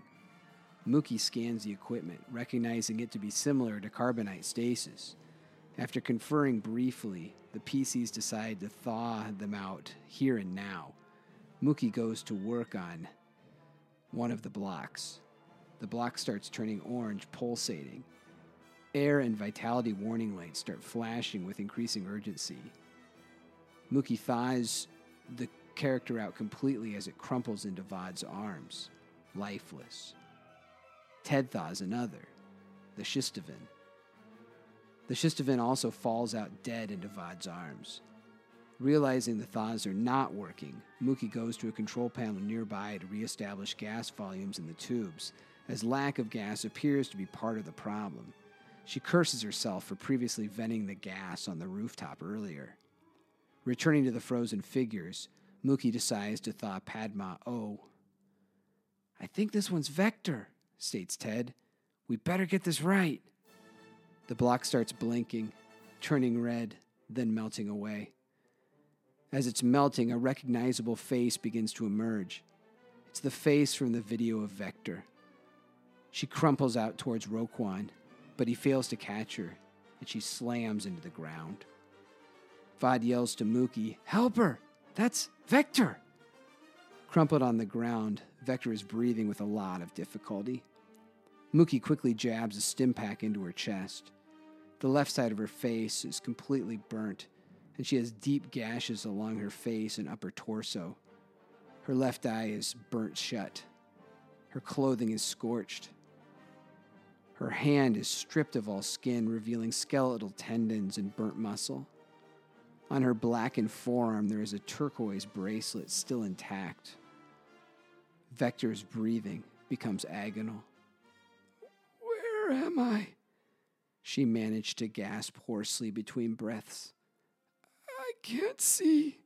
Mookie scans the equipment, recognizing it to be similar to carbonite stasis. After conferring briefly, the PCs decide to thaw them out here and now. Mookie goes to work on one of the blocks. The block starts turning orange, pulsating. Air and vitality warning lights start flashing with increasing urgency. Mookie thaws the character out completely as it crumples into Vod's arms, lifeless. Ted thaws another, the Shistevin. The Shistevin also falls out dead into Vod's arms. Realizing the thaws are not working, Mookie goes to a control panel nearby to reestablish gas volumes in the tubes, as lack of gas appears to be part of the problem. She curses herself for previously venting the gas on the rooftop earlier. Returning to the frozen figures, Mookie decides to thaw Padma O. I think this one's Vector, states Ted. We better get this right. The block starts blinking, turning red, then melting away. As it's melting, a recognizable face begins to emerge. It's the face from the video of Vector. She crumples out towards Roquan, but he fails to catch her, and she slams into the ground. Vod yells to Mookie, "Help her! That's Vector!" Crumpled on the ground, Vector is breathing with a lot of difficulty. Mookie quickly jabs a stim pack into her chest. The left side of her face is completely burnt, and she has deep gashes along her face and upper torso. Her left eye is burnt shut. Her clothing is scorched. Her hand is stripped of all skin, revealing skeletal tendons and burnt muscle. On her blackened forearm, there is a turquoise bracelet still intact. Vector's breathing becomes agonal. "Where am I?" she managed to gasp hoarsely between breaths. "I can't see.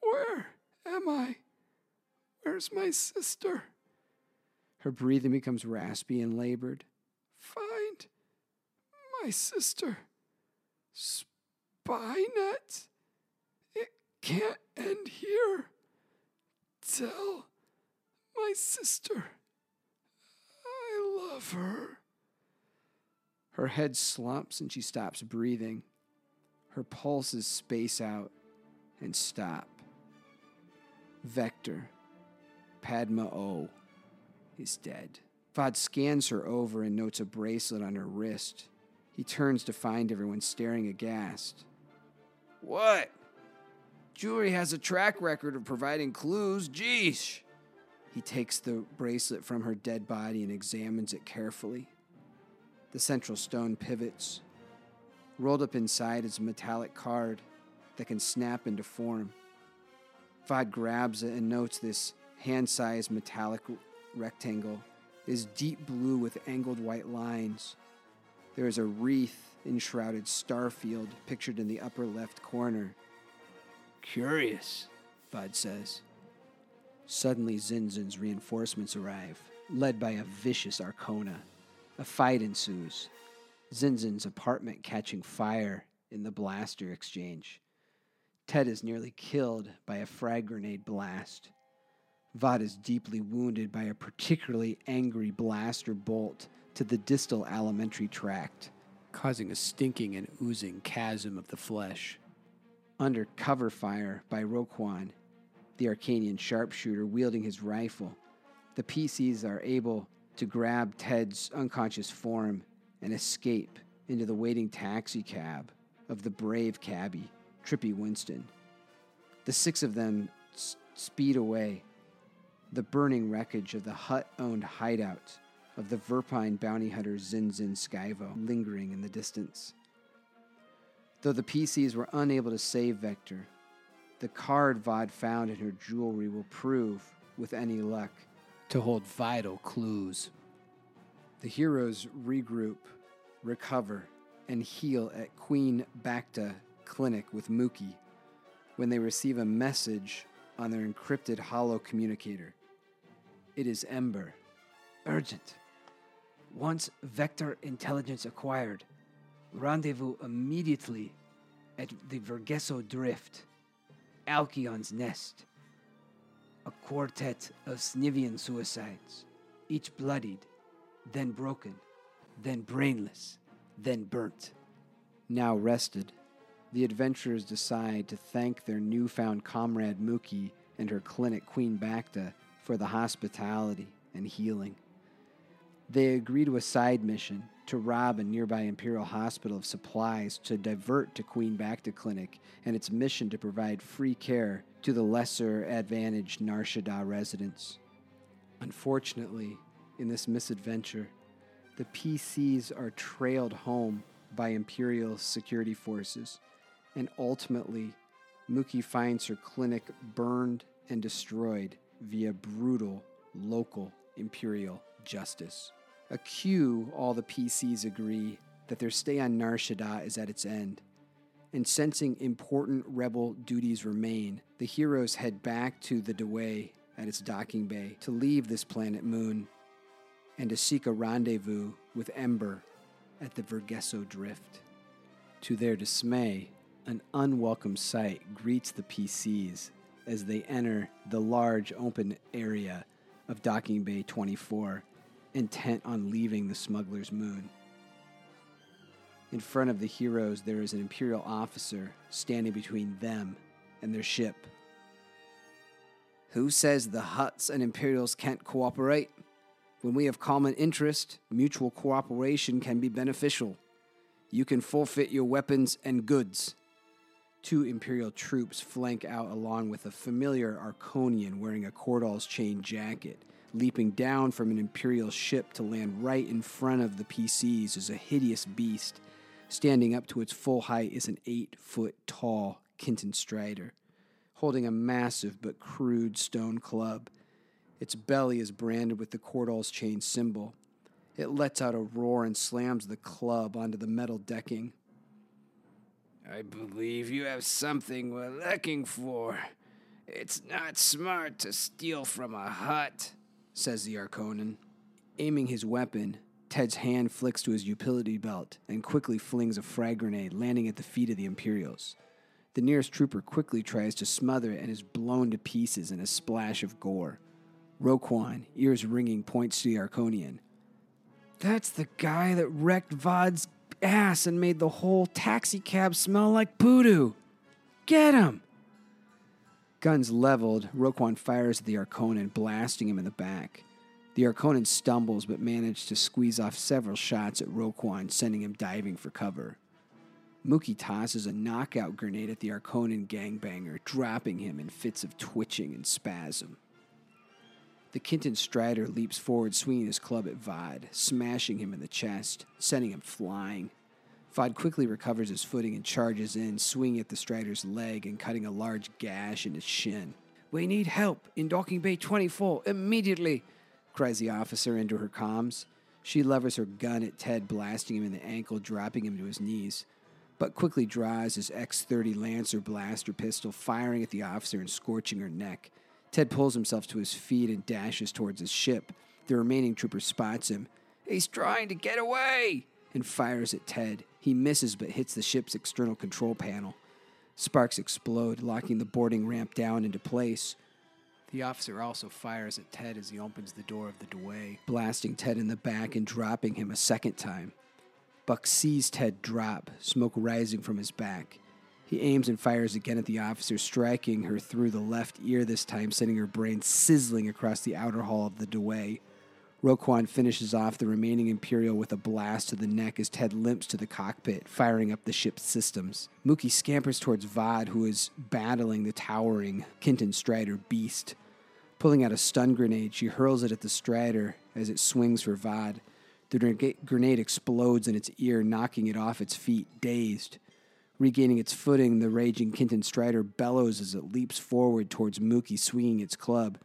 Where am I? Where's my sister? Her breathing becomes raspy and labored. Find my sister. Spinat. It can't end here. Tell my sister I love her. Her head slumps and she stops breathing. Her pulses space out and stop. Vector, Padma O, is dead. Vod scans her over and notes a bracelet on her wrist. He turns to find everyone staring aghast. What? Jewelry has a track record of providing clues. Jeesh. He takes the bracelet from her dead body and examines it carefully. The central stone pivots. Rolled up inside is a metallic card that can snap into form. Vod grabs it and notes this hand-sized metallic rectangle is deep blue with angled white lines. There is a wreath-enshrouded starfield pictured in the upper left corner. Curious, Vod says. Suddenly, Zinzin's reinforcements arrive, led by a vicious arcona. A fight ensues, Zinzin's apartment catching fire in the blaster exchange. Ted is nearly killed by a frag grenade blast. Vod is deeply wounded by a particularly angry blaster bolt to the distal alimentary tract, causing a stinking and oozing chasm of the flesh. Under cover fire by Roquan, the Arcanian sharpshooter wielding his rifle, the PCs are able to grab Ted's unconscious form and escape into the waiting taxi cab of the brave cabbie, Trippy Winston. The six of them speed away, the burning wreckage of the hut-owned hideout of the Verpine bounty hunter Zinzin Skyvo lingering in the distance. Though the PCs were unable to save Vector, the card Vod found in her jewelry will prove, with any luck, to hold vital clues. The heroes regroup, recover, and heal at Queen Bacta Clinic with Mookie when they receive a message on their encrypted holo communicator. It is Ember. Urgent. Once Vector intelligence acquired, rendezvous immediately at the Vergesso Drift, Alkion's nest. A quartet of Snivian suicides, each bloodied, then broken, then brainless, then burnt. Now rested, the adventurers decide to thank their newfound comrade Mookie and her clinic Queen Bacta for the hospitality and healing. They agree to a side mission to rob a nearby Imperial hospital of supplies to divert to Queen Bacta Clinic and its mission to provide free care to the lesser-advantaged Nar Shaddaa residents. Unfortunately, in this misadventure, the PCs are trailed home by Imperial security forces, and ultimately, Mookie finds her clinic burned and destroyed via brutal local Imperial justice. A cue, all the PCs agree that their stay on Nar Shaddaa is at its end, and sensing important rebel duties remain, the heroes head back to the Dewey at its docking bay to leave this planet moon and to seek a rendezvous with Ember at the Vergesso Drift. To their dismay, an unwelcome sight greets the PCs as they enter the large open area of Docking Bay 24, intent on leaving the smuggler's moon. In front of the heroes, there is an Imperial officer standing between them and their ship. Who says the Hutts and Imperials can't cooperate? When we have common interest, mutual cooperation can be beneficial. You can forfeit your weapons and goods. Two Imperial troops flank out along with a familiar Arconian wearing a Cordell's Chain jacket. Leaping down from an Imperial ship to land right in front of the PCs is a hideous beast. Standing up to its full height is an 8-foot-tall Kinton Strider, holding a massive but crude stone club. Its belly is branded with the Cordell's Chain symbol. It lets out a roar and slams the club onto the metal decking. I believe you have something we're looking for. It's not smart to steal from a hut, says the Arconan. Aiming his weapon, Ted's hand flicks to his utility belt and quickly flings a frag grenade, landing at the feet of the Imperials. The nearest trooper quickly tries to smother it and is blown to pieces in a splash of gore. Roquan, ears ringing, points to the Arconian. "That's the guy that wrecked Vod's ass and made the whole taxicab smell like voodoo. Get him!" Guns leveled, Roquan fires at the Arconan, blasting him in the back. The Arconan stumbles but manages to squeeze off several shots at Roquan, sending him diving for cover. Mookie tosses a knockout grenade at the Arconan gangbanger, dropping him in fits of twitching and spasm. The Kinton Strider leaps forward, swinging his club at Vod, smashing him in the chest, sending him flying. Vod quickly recovers his footing and charges in, swinging at the Strider's leg and cutting a large gash in his shin. "We need help in Docking Bay 24, immediately," cries the officer into her comms. She levers her gun at Ted, blasting him in the ankle, dropping him to his knees, but quickly draws his X-30 Lancer blaster pistol, firing at the officer and scorching her neck. Ted pulls himself to his feet and dashes towards his ship. The remaining trooper spots him. "He's trying to get away!" and fires at Ted. He misses but hits the ship's external control panel. Sparks explode, locking the boarding ramp down into place. The officer also fires at Ted as he opens the door of the Douay, blasting Ted in the back and dropping him a second time. Buck sees Ted drop, smoke rising from his back. He aims and fires again at the officer, striking her through the left ear this time, sending her brain sizzling across the outer hull of the Douay. Roquan finishes off the remaining Imperial with a blast to the neck as Ted limps to the cockpit, firing up the ship's systems. Mookie scampers towards Vod, who is battling the towering Kinton Strider beast. Pulling out a stun grenade, she hurls it at the Strider as it swings for Vod. The grenade explodes in its ear, knocking it off its feet, dazed. Regaining its footing, the raging Kinton Strider bellows as it leaps forward towards Mookie, swinging its club.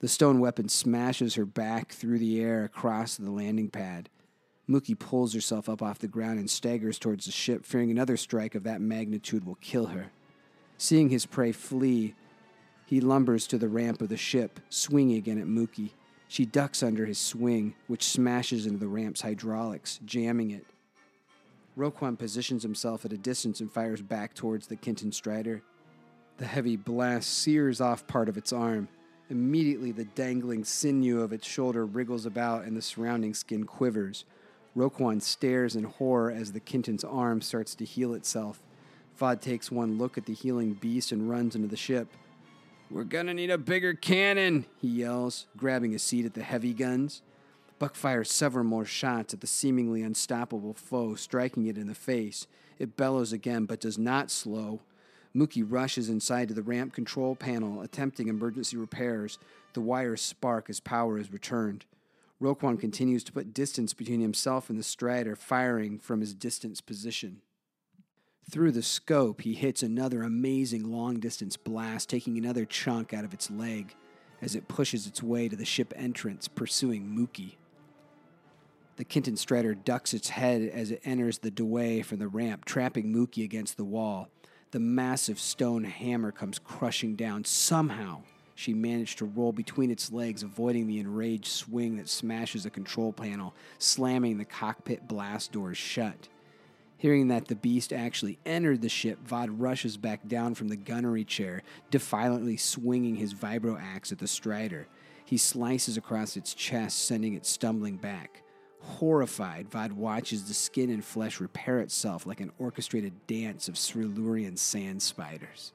The stone weapon smashes her back through the air across the landing pad. Mookie pulls herself up off the ground and staggers towards the ship, fearing another strike of that magnitude will kill her. Seeing his prey flee, he lumbers to the ramp of the ship, swinging again at Mookie. She ducks under his swing, which smashes into the ramp's hydraulics, jamming it. Roquan positions himself at a distance and fires back towards the Kinton Strider. The heavy blast sears off part of its arm. Immediately, the dangling sinew of its shoulder wriggles about and the surrounding skin quivers. Roquan stares in horror as the Kinton's arm starts to heal itself. Vod takes one look at the healing beast and runs into the ship. "We're gonna need a bigger cannon," he yells, grabbing a seat at the heavy guns. Buck fires several more shots at the seemingly unstoppable foe, striking it in the face. It bellows again, but does not slow. Mookie rushes inside to the ramp control panel, attempting emergency repairs. The wires spark as power is returned. Roquan continues to put distance between himself and the Strider, firing from his distance position. Through the scope, he hits another amazing long-distance blast, taking another chunk out of its leg as it pushes its way to the ship entrance, pursuing Mookie. The Kinton Strider ducks its head as it enters the Douay from the ramp, trapping Mookie against the wall. The massive stone hammer comes crushing down. Somehow, she managed to roll between its legs, avoiding the enraged swing that smashes a control panel, slamming the cockpit blast doors shut. Hearing that the beast actually entered the ship, Vod rushes back down from the gunnery chair, defiantly swinging his vibro-axe at the Strider. He slices across its chest, sending it stumbling back. Horrified, Vod watches the skin and flesh repair itself like an orchestrated dance of Sriluurian sand spiders.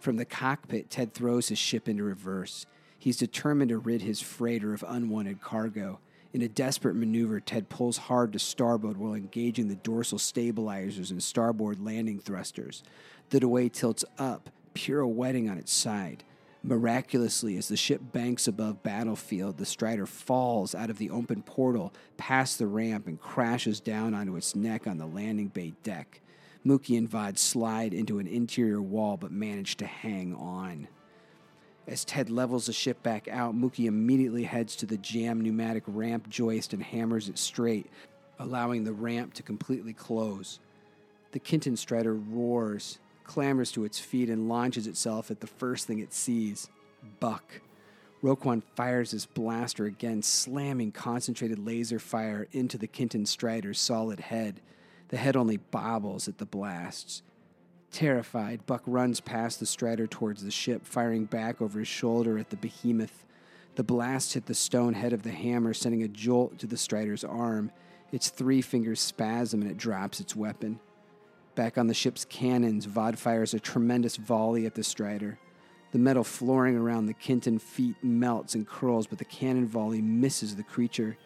From the cockpit, Ted throws his ship into reverse. He's determined to rid his freighter of unwanted cargo. In a desperate maneuver, Ted pulls hard to starboard while engaging the dorsal stabilizers and starboard landing thrusters. The Douay tilts up, pirouetting on its side. Miraculously, as the ship banks above battlefield, the Strider falls out of the open portal, past the ramp, and crashes down onto its neck on the landing bay deck. Mookie and Vod slide into an interior wall but manage to hang on. As Ted levels the ship back out, Mookie immediately heads to the jammed pneumatic ramp joist and hammers it straight, allowing the ramp to completely close. The Kinton Strider roars, clambers to its feet, and launches itself at the first thing it sees, Buck. Roquan fires his blaster again, slamming concentrated laser fire into the Kinton Strider's solid head. The head only bobbles at the blasts. Terrified, Buck runs past the Strider towards the ship, firing back over his shoulder at the behemoth. The blast hit the stone head of the hammer, sending a jolt to the Strider's arm. Its three fingers spasm and it drops its weapon. Back on the ship's cannons, Vod fires a tremendous volley at the Strider. The metal flooring around the Kinton feet melts and curls, but the cannon volley misses the creature.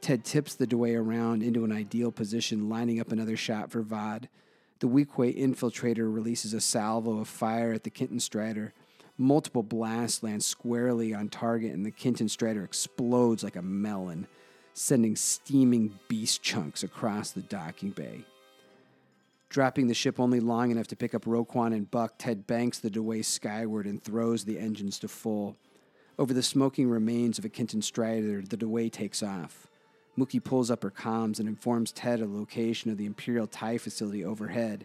Ted tips the Douay around into an ideal position, lining up another shot for Vod. The Weequay infiltrator releases a salvo of fire at the Kinton Strider. Multiple blasts land squarely on target, and the Kinton Strider explodes like a melon, sending steaming beast chunks across the docking bay. Dropping the ship only long enough to pick up Roquan and Buck, Ted banks the Douay skyward and throws the engines to full. Over the smoking remains of a Kinton Strider, the Douay takes off. Mookie pulls up her comms and informs Ted of the location of the Imperial TIE facility overhead.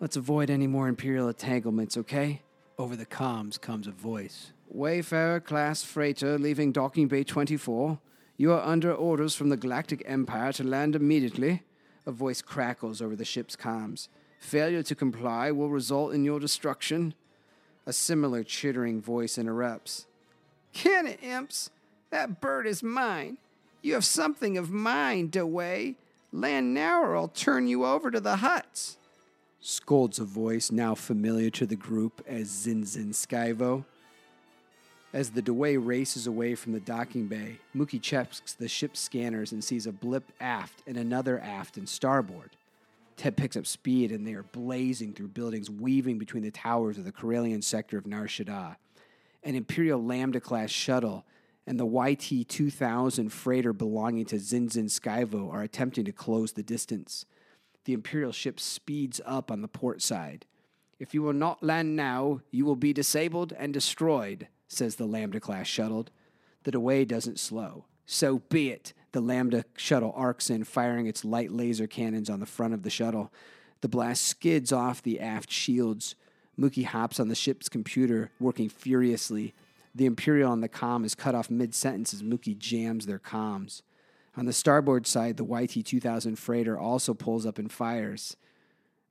"Let's avoid any more Imperial entanglements, okay?" Over the comms comes a voice. "Wayfarer-class freighter leaving Docking Bay 24. You are under orders from the Galactic Empire to land immediately." A voice crackles over the ship's comms. "Failure to comply will result in your destruction." A similar chittering voice interrupts. "Get it, imps! That bird is mine! You have something of mine, Douay! Land now or I'll turn you over to the huts!" scolds a voice now familiar to the group as Zinzin Skyvo. As the Douay races away from the docking bay, Mookie checks the ship's scanners and sees a blip aft and another aft and starboard. Ted picks up speed and they are blazing through buildings, weaving between the towers of the Corellian sector of Nar Shaddaa. An Imperial Lambda-class shuttle and the YT-2000 freighter belonging to Zinzin Skyvo are attempting to close the distance. The Imperial ship speeds up on the port side. "If you will not land now, you will be disabled and destroyed," says the Lambda-class shuttle. The Douay doesn't slow. "So be it." The Lambda shuttle arcs in, firing its light laser cannons on the front of the shuttle. The blast skids off the aft shields. Mookie hops on the ship's computer, working furiously. The Imperial on the comm is cut off mid-sentence as Mookie jams their comms. On the starboard side, the YT-2000 freighter also pulls up and fires.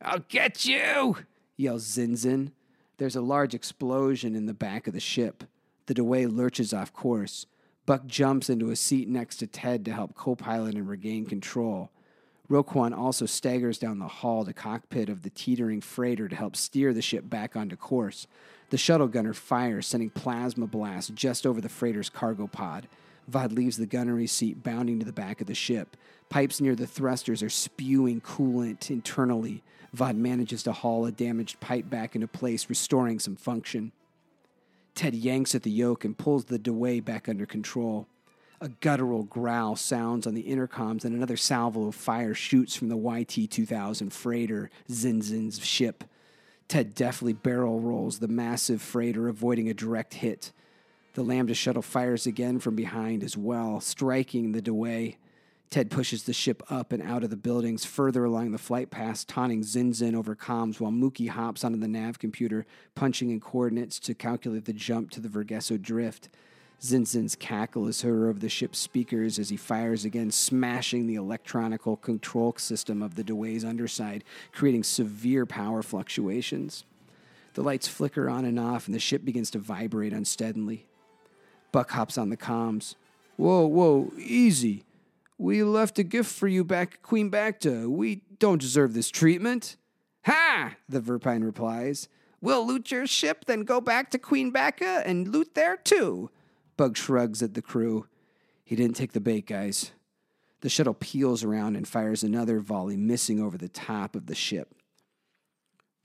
"I'll get you!" yells Zinzin. There's a large explosion in the back of the ship. The Douay lurches off course. Buck jumps into a seat next to Ted to help co-pilot and regain control. Roquan also staggers down the hall to cockpit of the teetering freighter to help steer the ship back onto course. The shuttle gunner fires, sending plasma blasts just over the freighter's cargo pod. Vod leaves the gunnery seat, bounding to the back of the ship. Pipes near the thrusters are spewing coolant internally. Vod manages to haul a damaged pipe back into place, restoring some function. Ted yanks at the yoke and pulls the Douay back under control. A guttural growl sounds on the intercoms, and another salvo of fire shoots from the YT-2000 freighter, Zinzin's ship. Ted deftly barrel rolls the massive freighter, avoiding a direct hit. The Lambda shuttle fires again from behind as well, striking the Douay. Ted pushes the ship up and out of the buildings, further along the flight path, taunting Zinzin over comms while Mookie hops onto the nav computer, punching in coordinates to calculate the jump to the Vergesso Drift. Zinzin's cackle is heard over the ship's speakers as he fires again, smashing the electronical control system of the Douay's underside, creating severe power fluctuations. The lights flicker on and off, and the ship begins to vibrate unsteadily. Buck hops on the comms. Whoa, easy. We left a gift for you back at Queen Bacta. We don't deserve this treatment. Ha! The Verpine replies. We'll loot your ship, then go back to Queen Bacta and loot there too. Bug shrugs at the crew. He didn't take the bait, guys. The shuttle peels around and fires another volley, missing over the top of the ship.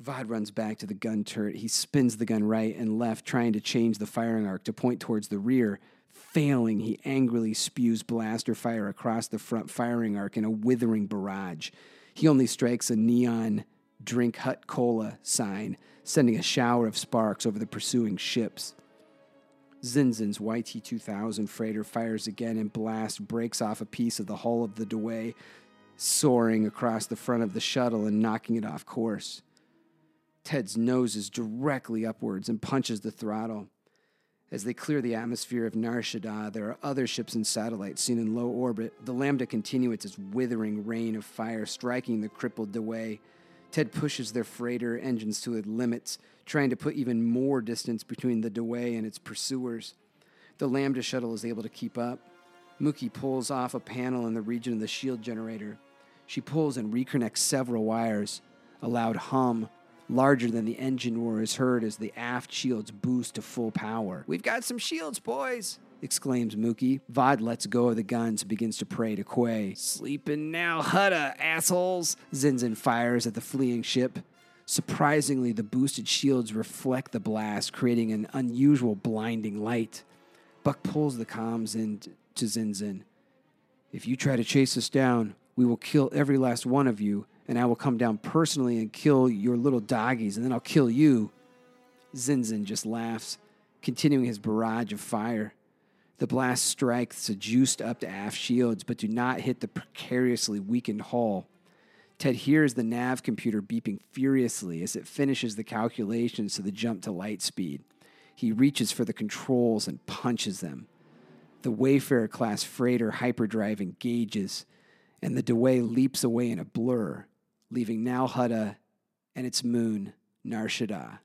Vod runs back to the gun turret. He spins the gun right and left, trying to change the firing arc to point towards the rear. Failing, he angrily spews blaster fire across the front firing arc in a withering barrage. He only strikes a neon drink hut cola sign, sending a shower of sparks over the pursuing ships. Zinzin's YT-2000 freighter fires again, and blast breaks off a piece of the hull of the Douay, soaring across the front of the shuttle and knocking it off course. Ted's nose is directly upwards and punches the throttle. As they clear the atmosphere of Nar Shaddaa, there are other ships and satellites seen in low orbit. The Lambda continue its withering rain of fire, striking the crippled Dewey. Ted pushes their freighter engines to its limits, trying to put even more distance between the Dewey and its pursuers. The Lambda shuttle is able to keep up. Mookie pulls off a panel in the region of the shield generator. She pulls and reconnects several wires. A loud hum, larger than the engine roar, is heard as the aft shields boost to full power. "We've got some shields, boys!" exclaims Mookie. Vod lets go of the guns and begins to pray to Quay. "Sleepin' now, Hutta, assholes!" Zinzin fires at the fleeing ship. Surprisingly, the boosted shields reflect the blast, creating an unusual blinding light. Buck pulls the comms in to Zinzin. "If you try to chase us down, we will kill every last one of you, and I will come down personally and kill your little doggies, and then I'll kill you." Zinzin just laughs, continuing his barrage of fire. The blast strikes the juiced-up aft shields, but do not hit the precariously weakened hull. Ted hears the nav computer beeping furiously as it finishes the calculations to the jump to light speed. He reaches for the controls and punches them. The Wayfarer-class freighter hyperdrive engages, and the Dewey leaps away in a blur, leaving Nal Hutta and its moon, Nar Shaddaa.